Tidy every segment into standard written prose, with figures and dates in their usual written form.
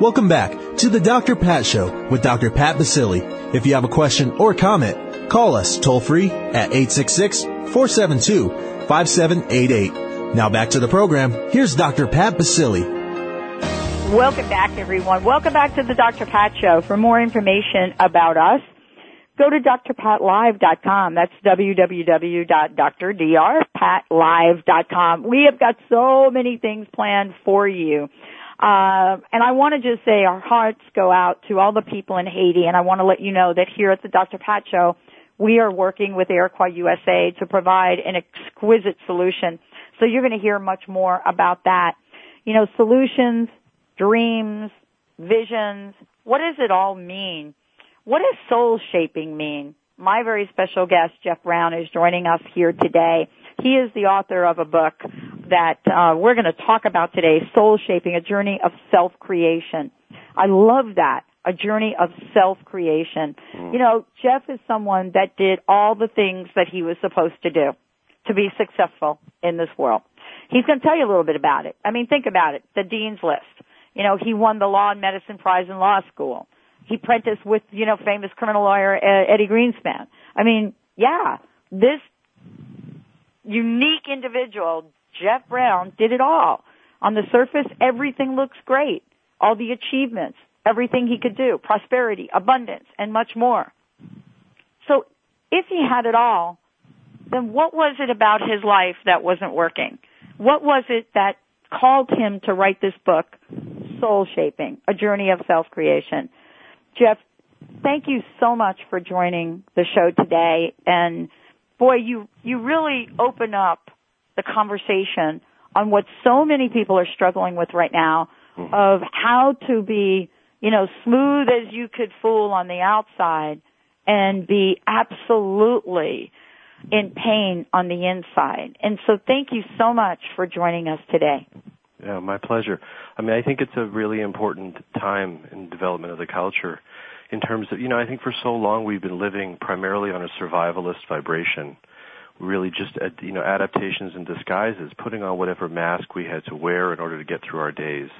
Welcome back to the Dr. Pat Show with Dr. Pat Basile. If you have a question or comment, call us toll free at 866-472-5788. Now back to the program. Here's Dr. Pat Basile. Welcome back, everyone. Welcome back to the Dr. Pat Show. For more information about us, go to drpatlive.com. That's www.drpatlive.com. We have got so many things planned for you. And I want to just say our hearts go out to all the people in Haiti, and I want to let you know that here at the Dr. Pat Show, we are working with Iroquois USA to provide an exquisite solution. So you're going to hear much more about that. You know, solutions, dreams, visions, what does it all mean? What does soul shaping mean? My very special guest, Jeff Brown, is joining us here today. He is the author of a book that we're going to talk about today, Soul Shaping, A Journey of Self-Creation. I love that, a journey of self-creation. You know, Jeff is someone that did all the things that he was supposed to do to be successful in this world. He's going to tell you a little bit about it. I mean, think about it, the Dean's List. You know, he won the Law and Medicine Prize in law school. He apprenticed with, you know, famous criminal lawyer Eddie Greenspan. I mean, yeah, this unique individual, Jeff Brown, did it all. On the surface, everything looks great. All the achievements, everything he could do, prosperity, abundance, and much more. So if he had it all, then what was it about his life that wasn't working? What was it that called him to write this book, Soul Shaping, A Journey of Self-Creation? Jeff, thank you so much for joining the show today. And, boy, you really open up the conversation on what so many people are struggling with right now, of how to be, you know, smooth as you could fool on the outside and be absolutely in pain on the inside. And so thank you so much for joining us today. Yeah, my pleasure. I mean, I think it's a really important time in development of the culture in terms of, you know, I think for so long we've been living primarily on a survivalist vibration, really just, you know, adaptations and disguises, putting on whatever mask we had to wear in order to get through our days.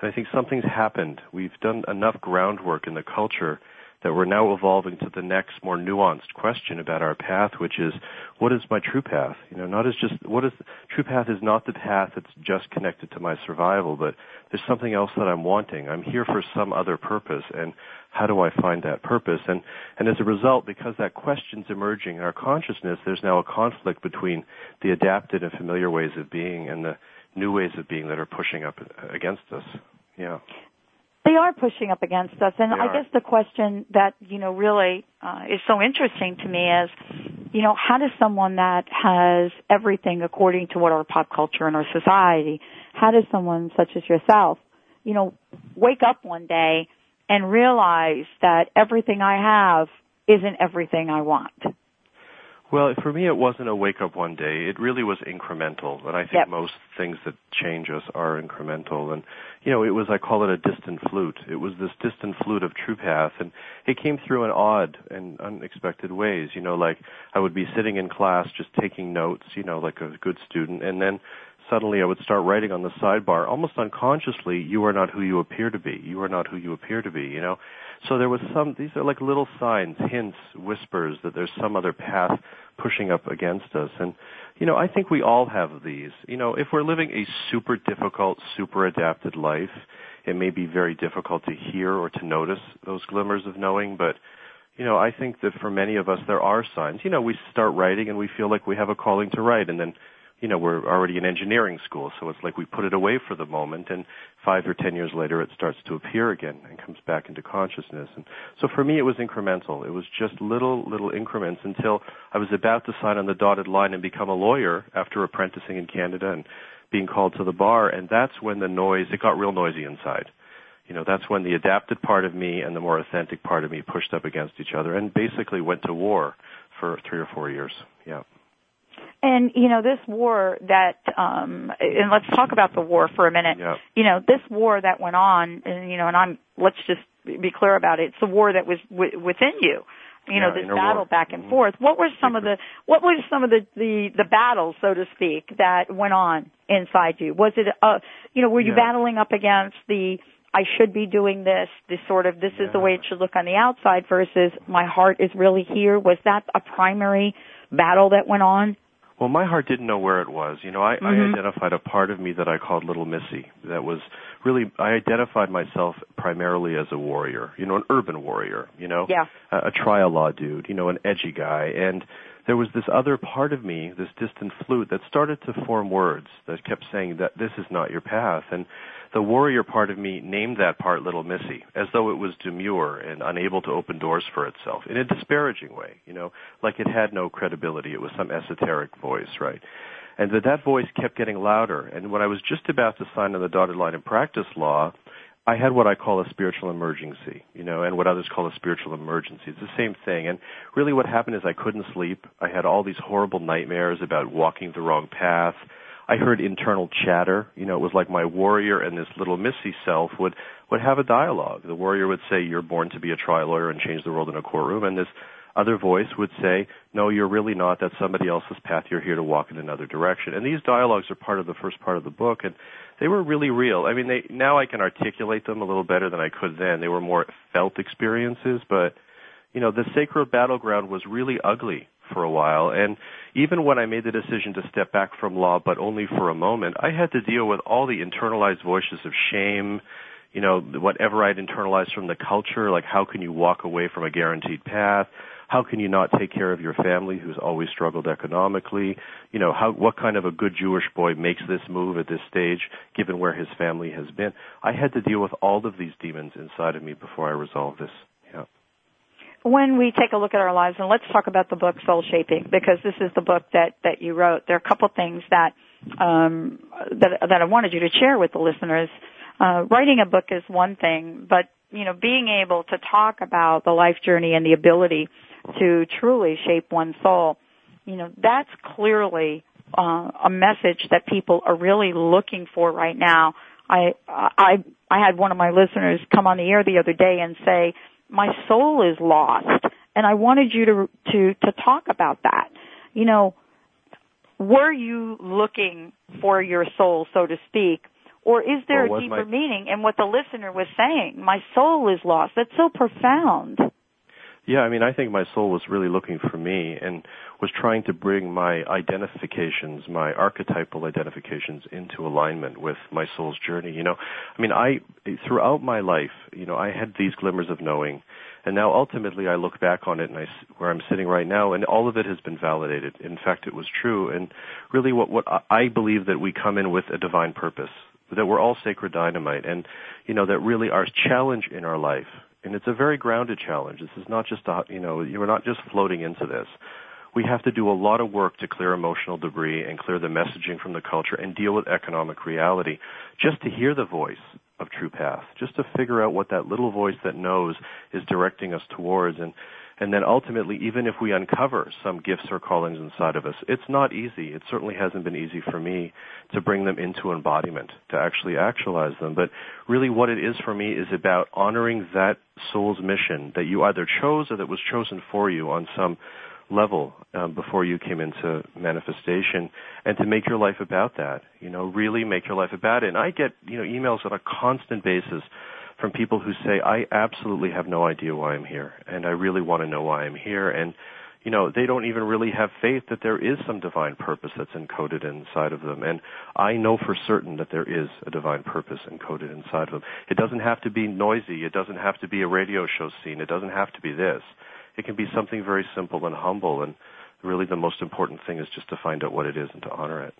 And I think something's happened. We've done enough groundwork in the culture that we're now evolving to the next more nuanced question about our path, which is, what is my true path? You know, not as just, what is, true path is not the path that's just connected to my survival, but there's something else that I'm wanting. I'm here for some other purpose, and how do I find that purpose? And as a result, because that question's emerging in our consciousness, there's now a conflict between the adapted and familiar ways of being and the new ways of being that are pushing up against us. Yeah. They are pushing up against us, and I guess the question that, you know, really is so interesting to me is, you know, how does someone that has everything according to what our pop culture and our society, how does someone such as yourself, you know, wake up one day and realize that everything I have isn't everything I want? Well, for me, it wasn't a wake-up one day. It really was incremental, and I think most things that change us are incremental. And, you know, it was, I call it a distant flute. It was this distant flute of true path, and it came through in odd and unexpected ways. You know, like I would be sitting in class just taking notes, you know, like a good student, and then suddenly I would start writing on the sidebar, almost unconsciously, you are not who you appear to be. You are not who you appear to be, you know. So there was some, these are like little signs, hints, whispers that there's some other path pushing up against us. And, you know, I think we all have these. You know, if we're living a super difficult, super adapted life, it may be very difficult to hear or to notice those glimmers of knowing, but, you know, I think that for many of us there are signs. You know, we start writing and we feel like we have a calling to write, and then, you know, we're already in engineering school, so it's like we put it away for the moment, and 5 or 10 years later it starts to appear again and comes back into consciousness. And so for me it was incremental. It was just little increments until I was about to sign on the dotted line and become a lawyer after apprenticing in Canada and being called to the bar, and that's when the noise, it got real noisy inside. You know, that's when the adapted part of me and the more authentic part of me pushed up against each other and basically went to war for 3 or 4 years. Yeah. And, you know, this war that, and let's talk about the war for a minute. Yep. You know, this war that went on, and, you know, and I'm, let's just be clear about it. It's the war that was within you. You know, this battle war back and forth. What were some of the, what was some of the battles, so to speak, that went on inside you? Was it, you know, were you battling up against the I should be doing this, this is the way it should look on the outside versus my heart is really here. Was that a primary battle that went on? Well, my heart didn't know where it was. You know, I identified a part of me that I called Little Missy. That was really, I identified myself primarily as a warrior, you know, an urban warrior, you know, a trial law dude, you know, an edgy guy. And there was this other part of me, this distant flute, that started to form words that kept saying that this is not your path. And the warrior part of me named that part Little Missy, as though it was demure and unable to open doors for itself, in a disparaging way, you know, like it had no credibility. It was some esoteric voice, right? And that voice kept getting louder. And when I was just about to sign on the dotted line and practice law, I had what I call a spiritual emergency, you know, and what others call a spiritual emergency. It's the same thing. And really what happened is I couldn't sleep. I had all these horrible nightmares about walking the wrong path. I heard internal chatter. You know, it was like my warrior and this Little Missy self would have a dialogue. The warrior would say, you're born to be a trial lawyer and change the world in a courtroom. And this other voice would say, no, you're really not. That's somebody else's path. You're here to walk in another direction. And these dialogues are part of the first part of the book, and they were really real. I mean, now I can articulate them a little better than I could then. They were more felt experiences, but, you know, the sacred battleground was really ugly for a while. And even when I made the decision to step back from law, but only for a moment, I had to deal with all the internalized voices of shame, you know, whatever I'd internalized from the culture, like how can you walk away from a guaranteed path? How can you not take care of your family who's always struggled economically? You know, what kind of a good Jewish boy makes this move at this stage, given where his family has been? I had to deal with all of these demons inside of me before I resolved this. Yeah. When we take a look at our lives, and let's talk about the book Soul Shaping, because this is the book that you wrote. There are a couple things that I wanted you to share with the listeners. Writing a book is one thing, but, you know, being able to talk about the life journey and the ability to truly shape one's soul, you know, that's clearly a message that people are really looking for right now. I had one of my listeners come on the air the other day and say, my soul is lost, and I wanted you to talk about that. You know, were you looking for your soul, so to speak? Or is there a deeper meaning in what the listener was saying? My soul is lost. That's so profound. Yeah, I mean, I think my soul was really looking for me and was trying to bring my identifications, my archetypal identifications, into alignment with my soul's journey. You know, I mean, throughout my life, you know, I had these glimmers of knowing. And now ultimately I look back on it and where I'm sitting right now, and all of it has been validated. In fact, it was true. And really what I believe that we come in with a divine purpose, that we're all sacred dynamite, and, you know, that really our challenge in our life, and it's a very grounded challenge. This is not just, you know, you're not just floating into this. We have to do a lot of work to clear emotional debris and clear the messaging from the culture and deal with economic reality just to hear the voice of true path, just to figure out what that little voice that knows is directing us towards. And then ultimately, even if we uncover some gifts or callings inside of us, it's not easy. It certainly hasn't been easy for me to bring them into embodiment, to actually actualize them. But really what it is for me is about honoring that soul's mission that you either chose or that was chosen for you on some level before you came into manifestation, and to make your life about that, you know, really make your life about it. And I get, you know, emails on a constant basis from people who say, I absolutely have no idea why I'm here, and I really want to know why I'm here. And, you know, they don't even really have faith that there is some divine purpose that's encoded inside of them. And I know for certain that there is a divine purpose encoded inside of them. It doesn't have to be noisy. It doesn't have to be a radio show scene. It doesn't have to be this. It can be something very simple and humble. And really the most important thing is just to find out what it is and to honor it.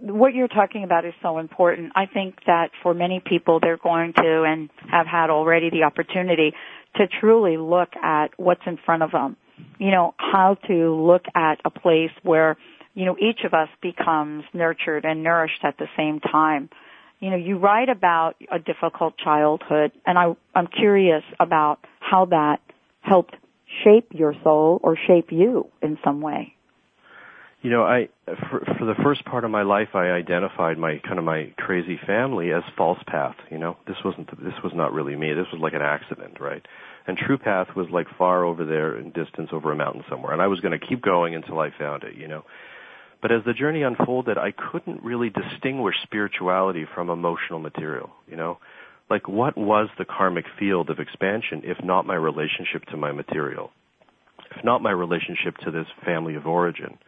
What you're talking about is so important. I think that for many people, they're going to and have had already the opportunity to truly look at what's in front of them, you know, how to look at a place where, you know, each of us becomes nurtured and nourished at the same time. You know, you write about a difficult childhood, and I'm curious about how that helped shape your soul or shape you in some way. You know, for the first part of my life, I identified my crazy family as false path. You know, this was not really me. This was like an accident, right? And true path was like far over there in distance over a mountain somewhere. And I was going to keep going until I found it, you know. But as the journey unfolded, I couldn't really distinguish spirituality from emotional material, you know? Like, what was the karmic field of expansion if not my relationship to my material? If not my relationship to this family of origin?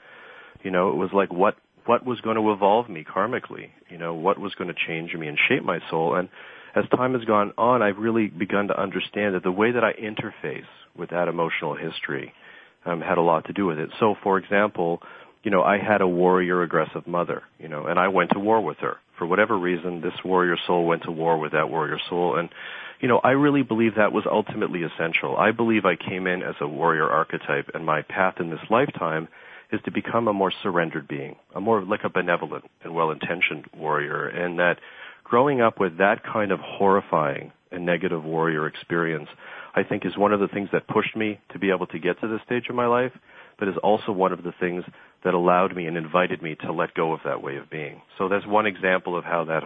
You know, it was like, what was going to evolve me karmically? You know, what was going to change me and shape my soul? And as time has gone on, I've really begun to understand that the way that I interface with that emotional history had a lot to do with it. So, for example, you know, I had a warrior aggressive mother, you know, and I went to war with her. For whatever reason, this warrior soul went to war with that warrior soul. And, you know, I really believe that was ultimately essential. I believe I came in as a warrior archetype, and my path in this lifetime is to become a more surrendered being, a more like a benevolent and well-intentioned warrior. And that growing up with that kind of horrifying and negative warrior experience, I think, is one of the things that pushed me to be able to get to this stage of my life, but is also one of the things that allowed me and invited me to let go of that way of being. So that's one example of how that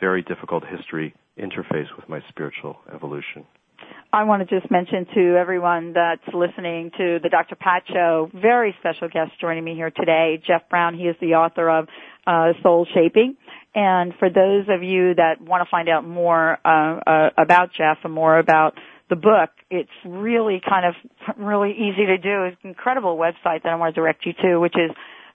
very difficult history interfaced with my spiritual evolution. I want to just mention to everyone that's listening to the Dr. Pat Show, very special guest joining me here today, Jeff Brown. He is the author of Soulshaping. And for those of you that want to find out more about Jeff and more about the book, it's really kind of really easy to do. It's an incredible website that I want to direct you to, which is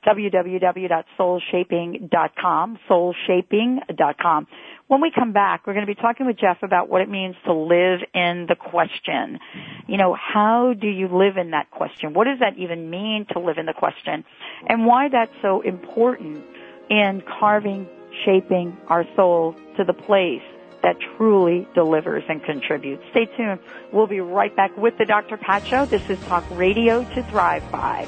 www.soulshaping.com, soulshaping.com. When we come back, we're going to be talking with Jeff about what it means to live in the question. You know, how do you live in that question? What does that even mean to live in the question? And why that's so important in carving, shaping our soul to the place that truly delivers and contributes. Stay tuned. We'll be right back with the Dr. Pat Show. This is Talk Radio to Thrive By.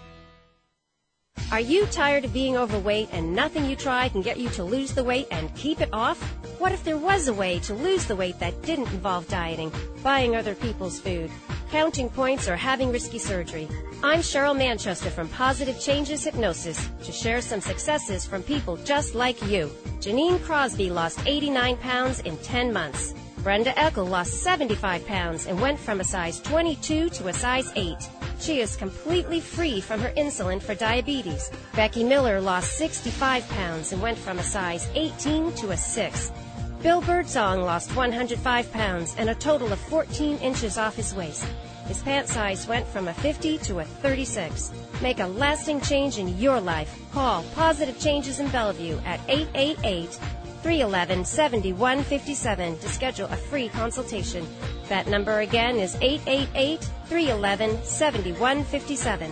Are you tired of being overweight and nothing you try can get you to lose the weight and keep it off? What if there was a way to lose the weight that didn't involve dieting, buying other people's food, counting points, or having risky surgery? I'm Cheryl Manchester from Positive Changes Hypnosis to share some successes from people just like you. Janine Crosby lost 89 pounds in 10 months. Brenda Eckel lost 75 pounds and went from a size 22 to a size 8. She is completely free from her insulin for diabetes. Becky Miller lost 65 pounds and went from a size 18 to a 6. Bill Birdsong lost 105 pounds and a total of 14 inches off his waist. His pant size went from a 50 to a 36. Make a lasting change in your life. Call Positive Changes in Bellevue at 888-311-7157 to schedule a free consultation. That number again is 888-311-7157.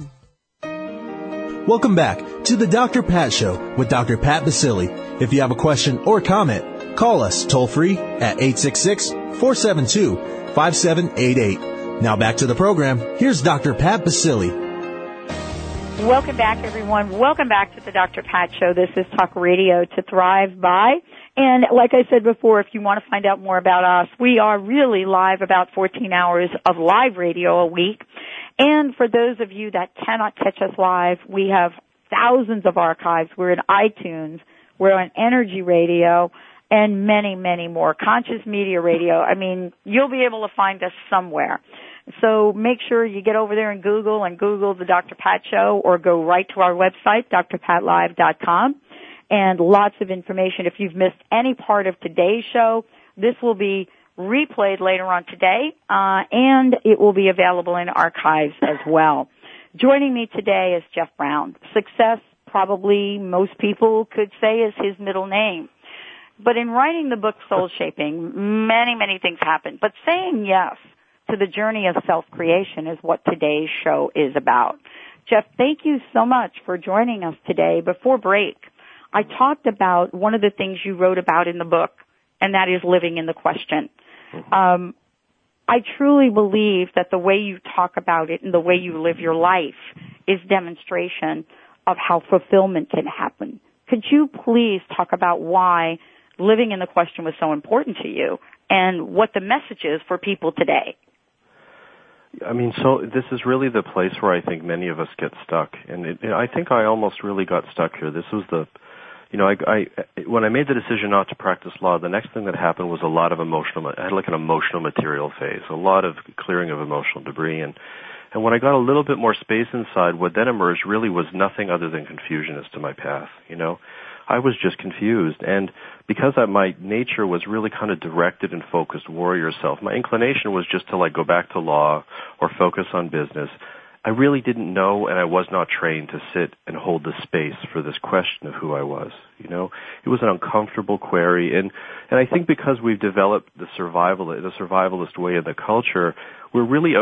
Welcome back to the Dr. Pat Show with Dr. Pat Basile. If you have a question or comment, call us toll-free at 866-472-5788. Now back to the program. Here's Dr. Pat Basile. Welcome back, everyone. Welcome back to the Dr. Pat Show. This is Talk Radio to Thrive By. And like I said before, if you want to find out more about us, we are really live about 14 hours of live radio a week. And for those of you that cannot catch us live, we have thousands of archives. We're in iTunes, we're on Energy Radio, and many, many more. Conscious Media Radio. I mean, you'll be able to find us somewhere. So make sure you get over there and Google the Dr. Pat Show, or go right to our website, drpatlive.com. and lots of information. If you've missed any part of today's show, this will be replayed later on today, and it will be available in archives as well. Joining me today is Jeff Brown. Success, probably most people could say, is his middle name. But in writing the book Soul Shaping, many, many things happened. But saying yes to the journey of self-creation is what today's show is about. Jeff, thank you so much for joining us today. Before break, I talked about one of the things you wrote about in the book, and that is living in the question. I truly believe that the way you talk about it and the way you live your life is demonstration of how fulfillment can happen. Could you please talk about why living in the question was so important to you and what the message is for people today? I mean, so this is really the place where I think many of us get stuck. And I think I almost really got stuck here. This was the, you know, I when I made the decision not to practice law, the next thing that happened was a lot of emotional, I had like an emotional material phase, a lot of clearing of emotional debris. And when I got a little bit more space inside, what then emerged really was nothing other than confusion as to my path, you know. I was just confused, and because my nature was really kind of directed and focused warrior self, my inclination was just to like go back to law or focus on business. I really didn't know, and I was not trained to sit and hold the space for this question of who I was, you know. It was an uncomfortable query, and I think because we've developed the survivalist way in the culture, we really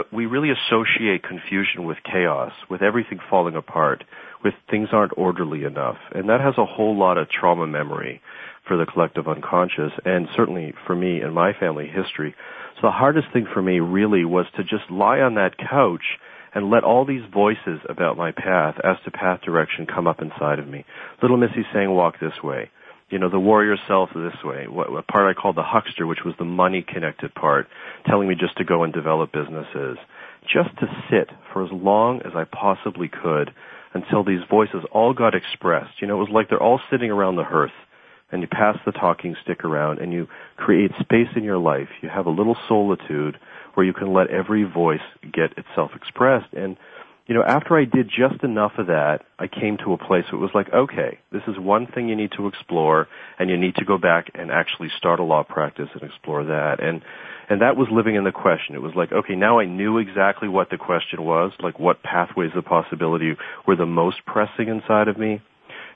associate confusion with chaos, with everything falling apart, with things aren't orderly enough, and that has a whole lot of trauma memory for the collective unconscious, and certainly for me and my family history. So the hardest thing for me really was to just lie on that couch and let all these voices about my path as to path direction come up inside of me. Little Missy saying walk this way. You know, the warrior self this way. What part I called the huckster, which was the money connected part, telling me just to go and develop businesses. Just to sit for as long as I possibly could until these voices all got expressed. You know, it was like they're all sitting around the hearth and you pass the talking stick around and you create space in your life. You have a little solitude where you can let every voice get itself expressed. And, you know, after I did just enough of that, I came to a place where it was like, okay, this is one thing you need to explore, and you need to go back and actually start a law practice and explore that. And that was living in the question. It was like, okay, now I knew exactly what the question was, like what pathways of possibility were the most pressing inside of me.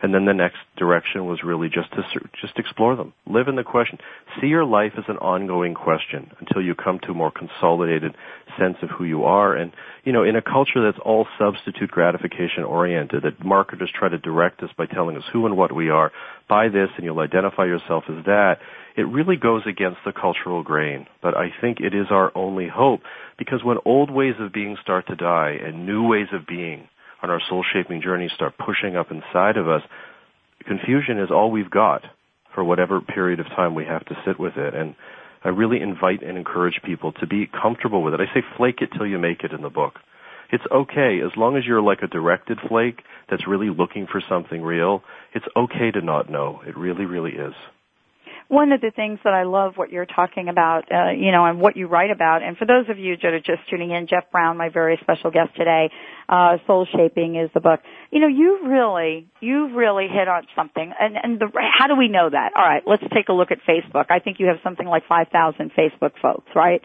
And then the next direction was really just explore them. Live in the question. See your life as an ongoing question until you come to a more consolidated sense of who you are. And, you know, in a culture that's all substitute gratification oriented, that marketers try to direct us by telling us who and what we are, buy this and you'll identify yourself as that, it really goes against the cultural grain. But I think it is our only hope, because when old ways of being start to die and new ways of being on our soul-shaping journey start pushing up inside of us, confusion is all we've got for whatever period of time we have to sit with it. And I really invite and encourage people to be comfortable with it. I say flake it till you make it in the book. It's okay, as long as you're like a directed flake that's really looking for something real, it's okay to not know. It really, really is. One of the things that I love what you're talking about, you know, and what you write about, and for those of you that are just tuning in, Jeff Brown, my very special guest today, Soul Shaping is the book. You know, you've really hit on something. And how do we know that? All right, let's take a look at Facebook. I think you have something like 5,000 Facebook folks, right?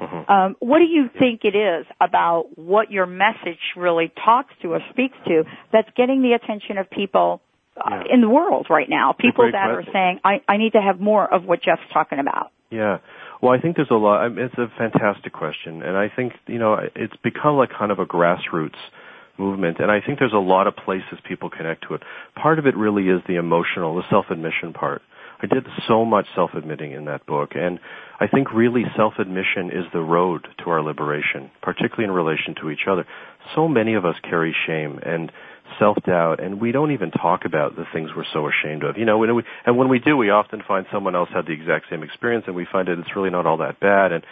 Mm-hmm. What do you think it is about what your message really talks to or speaks to that's getting the attention of people in the world right now, people that are saying, I need to have more of what Jeff's talking about? Yeah. Well, I think there's a lot. I mean, it's a fantastic question. And I think, you know, it's become like kind of a grassroots movement. And I think there's a lot of places people connect to it. Part of it really is the emotional, the self-admission part. I did so much self-admitting in that book. And I think really self-admission is the road to our liberation, particularly in relation to each other. So many of us carry shame and self-doubt, and we don't even talk about the things we're so ashamed of. You know, and when we do, we often find someone else had the exact same experience, and we find that it's really not all that bad. And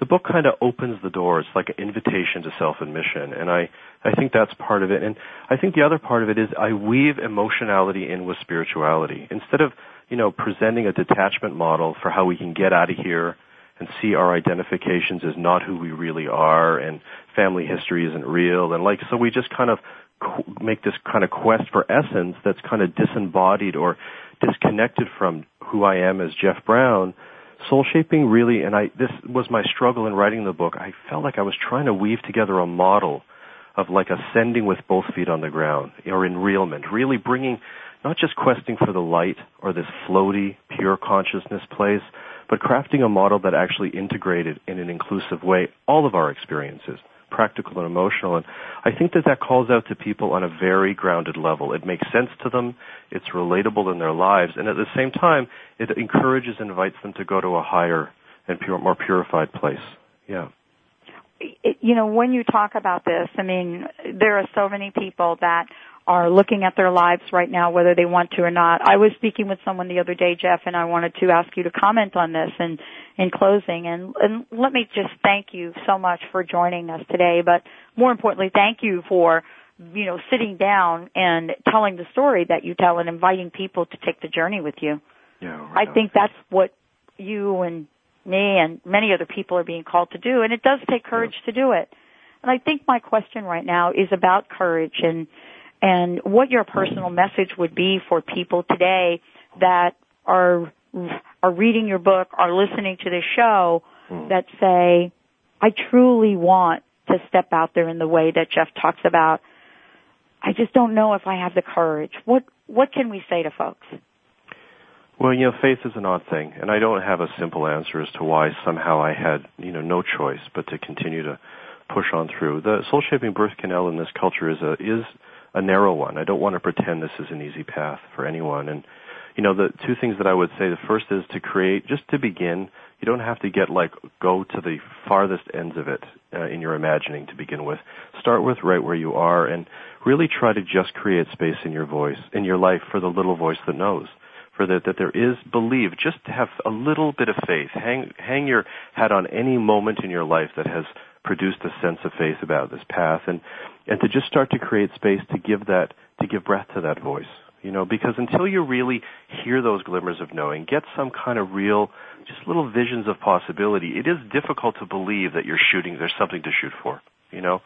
the book kind of opens the door. It's like an invitation to self-admission, and I think that's part of it. And I think the other part of it is I weave emotionality in with spirituality. Instead of, you know, presenting a detachment model for how we can get out of here and see our identifications as not who we really are and family history isn't real, and like, so we just kind of make this kind of quest for essence that's kind of disembodied or disconnected from who I am as Jeff Brown. Soul shaping really, and this was my struggle in writing the book. I felt like I was trying to weave together a model of like ascending with both feet on the ground or enrealment, really bringing, not just questing for the light or this floaty, pure consciousness place, but crafting a model that actually integrated in an inclusive way all of our experiences, practical and emotional. And I think that calls out to people on a very grounded level. It makes sense to them. It's relatable in their lives. And at the same time, it encourages and invites them to go to a higher and more purified place. Yeah. You know, when you talk about this, I mean, there are so many people that are looking at their lives right now, whether they want to or not. I was speaking with someone the other day, Jeff, and I wanted to ask you to comment on this and in closing. And let me just thank you so much for joining us today. But more importantly, thank you for, you know, sitting down and telling the story that you tell and inviting people to take the journey with you. Yeah, right. I think that's what you and me and many other people are being called to do. And it does take courage to do it. And I think my question right now is about courage and what your personal message would be for people today that are reading your book, are listening to this show, that say, I truly want to step out there in the way that Jeff talks about. I just don't know if I have the courage. What can we say to folks? Well, you know, faith is an odd thing, and I don't have a simple answer as to why somehow I had, you know, no choice but to continue to push on through. The soul-shaping birth canal in this culture is a narrow one. I don't want to pretend this is an easy path for anyone. And, you know, the two things that I would say, the first is to create, just to begin, you don't have to go to the farthest ends of it in your imagining to begin with. Start with right where you are and really try to just create space in your voice, in your life, for the little voice that knows, for that there is belief. Just have a little bit of faith. Hang your hat on any moment in your life that has produced a sense of faith about this path, and to just start to create space to give breath to that voice, you know, because until you really hear those glimmers of knowing, get some kind of real, just little visions of possibility, it is difficult to believe that there's something to shoot for, you know.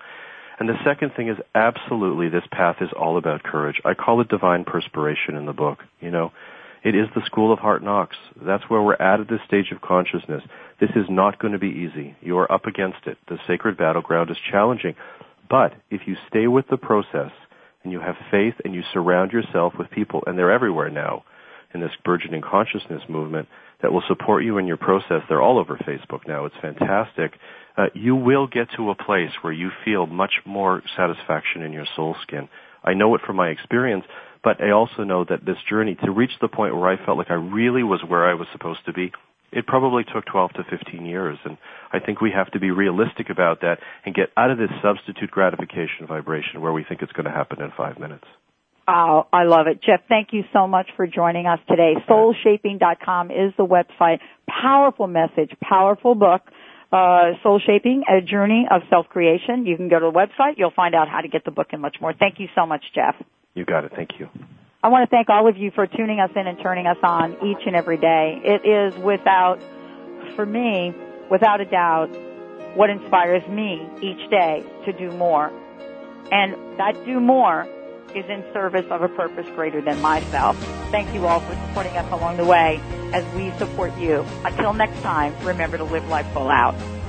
And the second thing is absolutely this path is all about courage. I call it divine perspiration in the book, you know. It is the school of hard knocks. That's where we're at this stage of consciousness. This is not going to be easy. You are up against it. The sacred battleground is challenging. But if you stay with the process and you have faith and you surround yourself with people, and they're everywhere now in this burgeoning consciousness movement that will support you in your process, they're all over Facebook now. It's fantastic. You will get to a place where you feel much more satisfaction in your soul skin. I know it from my experience. But I also know that this journey, to reach the point where I felt like I really was where I was supposed to be, it probably took 12 to 15 years. And I think we have to be realistic about that and get out of this substitute gratification vibration where we think it's going to happen in 5 minutes. Oh, I love it. Jeff, thank you so much for joining us today. Soulshaping.com is the website. Powerful message, powerful book. Soul Shaping, A Journey of Self-Creation. You can go to the website. You'll find out how to get the book and much more. Thank you so much, Jeff. You got it. Thank you. I want to thank all of you for tuning us in and turning us on each and every day. It is without a doubt, what inspires me each day to do more. And that do more is in service of a purpose greater than myself. Thank you all for supporting us along the way as we support you. Until next time, remember to live life full out.